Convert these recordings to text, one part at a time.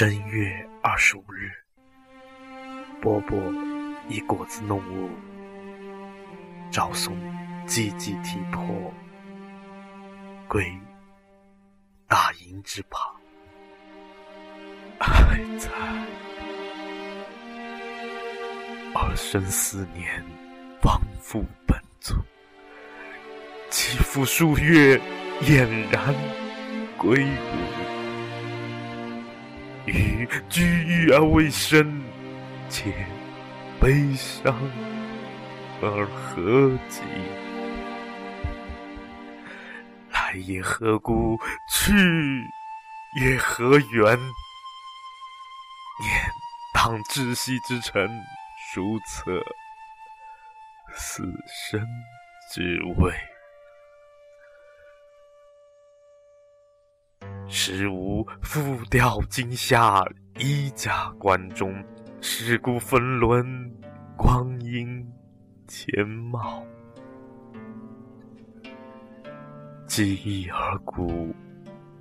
正月25日，伯伯以果子弄物，赵松济济提婆，归大营之旁。哀哉！尔生4年，亡父本族，其父数月，俨然归无。于居欲而未生，且悲伤而何及？来也何故？去也何缘？念当知悉之诚，孰测死生之谓？时无复调今夏，衣甲关中，世故纷纶，光阴前茂。既一而古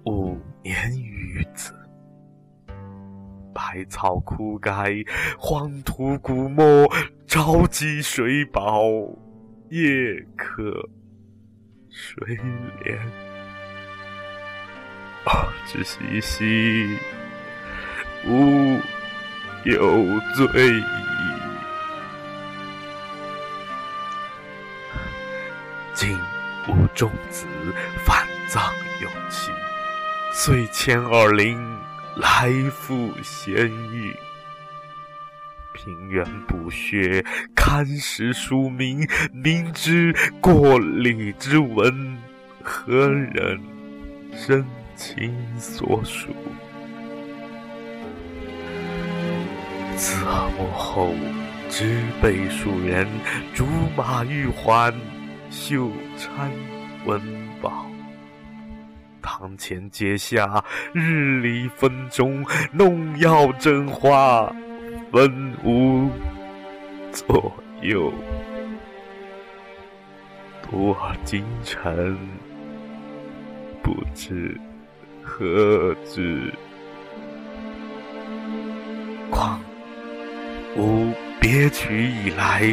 ，5年于子。百草枯干，荒土古没，朝积水饱，夜渴水连。尔之熙熙，吾有罪矣。今吾众子反葬有期，遂迁尔陵，来复咸育。平原补穴，堪识书名，明知过礼之文，何人身亲所属？自母后，知辈数人，竹马玉环，绣钗文宝，堂前阶下，日离分钟，弄药真花，分无左右。独尔今晨，不知何之？况吾别取以来，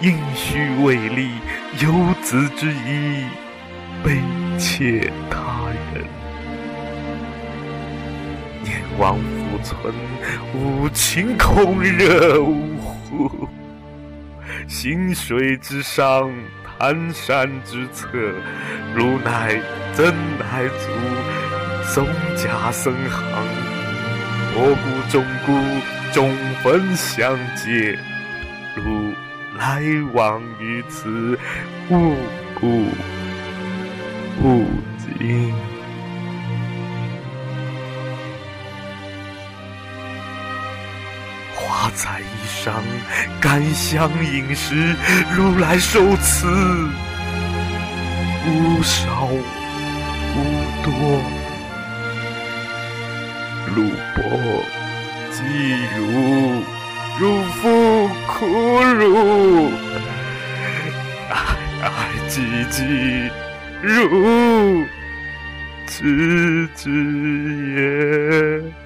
应须未立，游子之谊，悲切他人。念亡复存，吾情恐热呜呼！行水之上，盘山之侧，如乃真乃足，松甲僧行，博古众孤，种坟相接，如来往于此，物古不今。花彩衣裳，甘香饮食，如来受持，无少无多。鲁伯嫉辱，汝父苦辱，哀哀戚戚，汝知之也。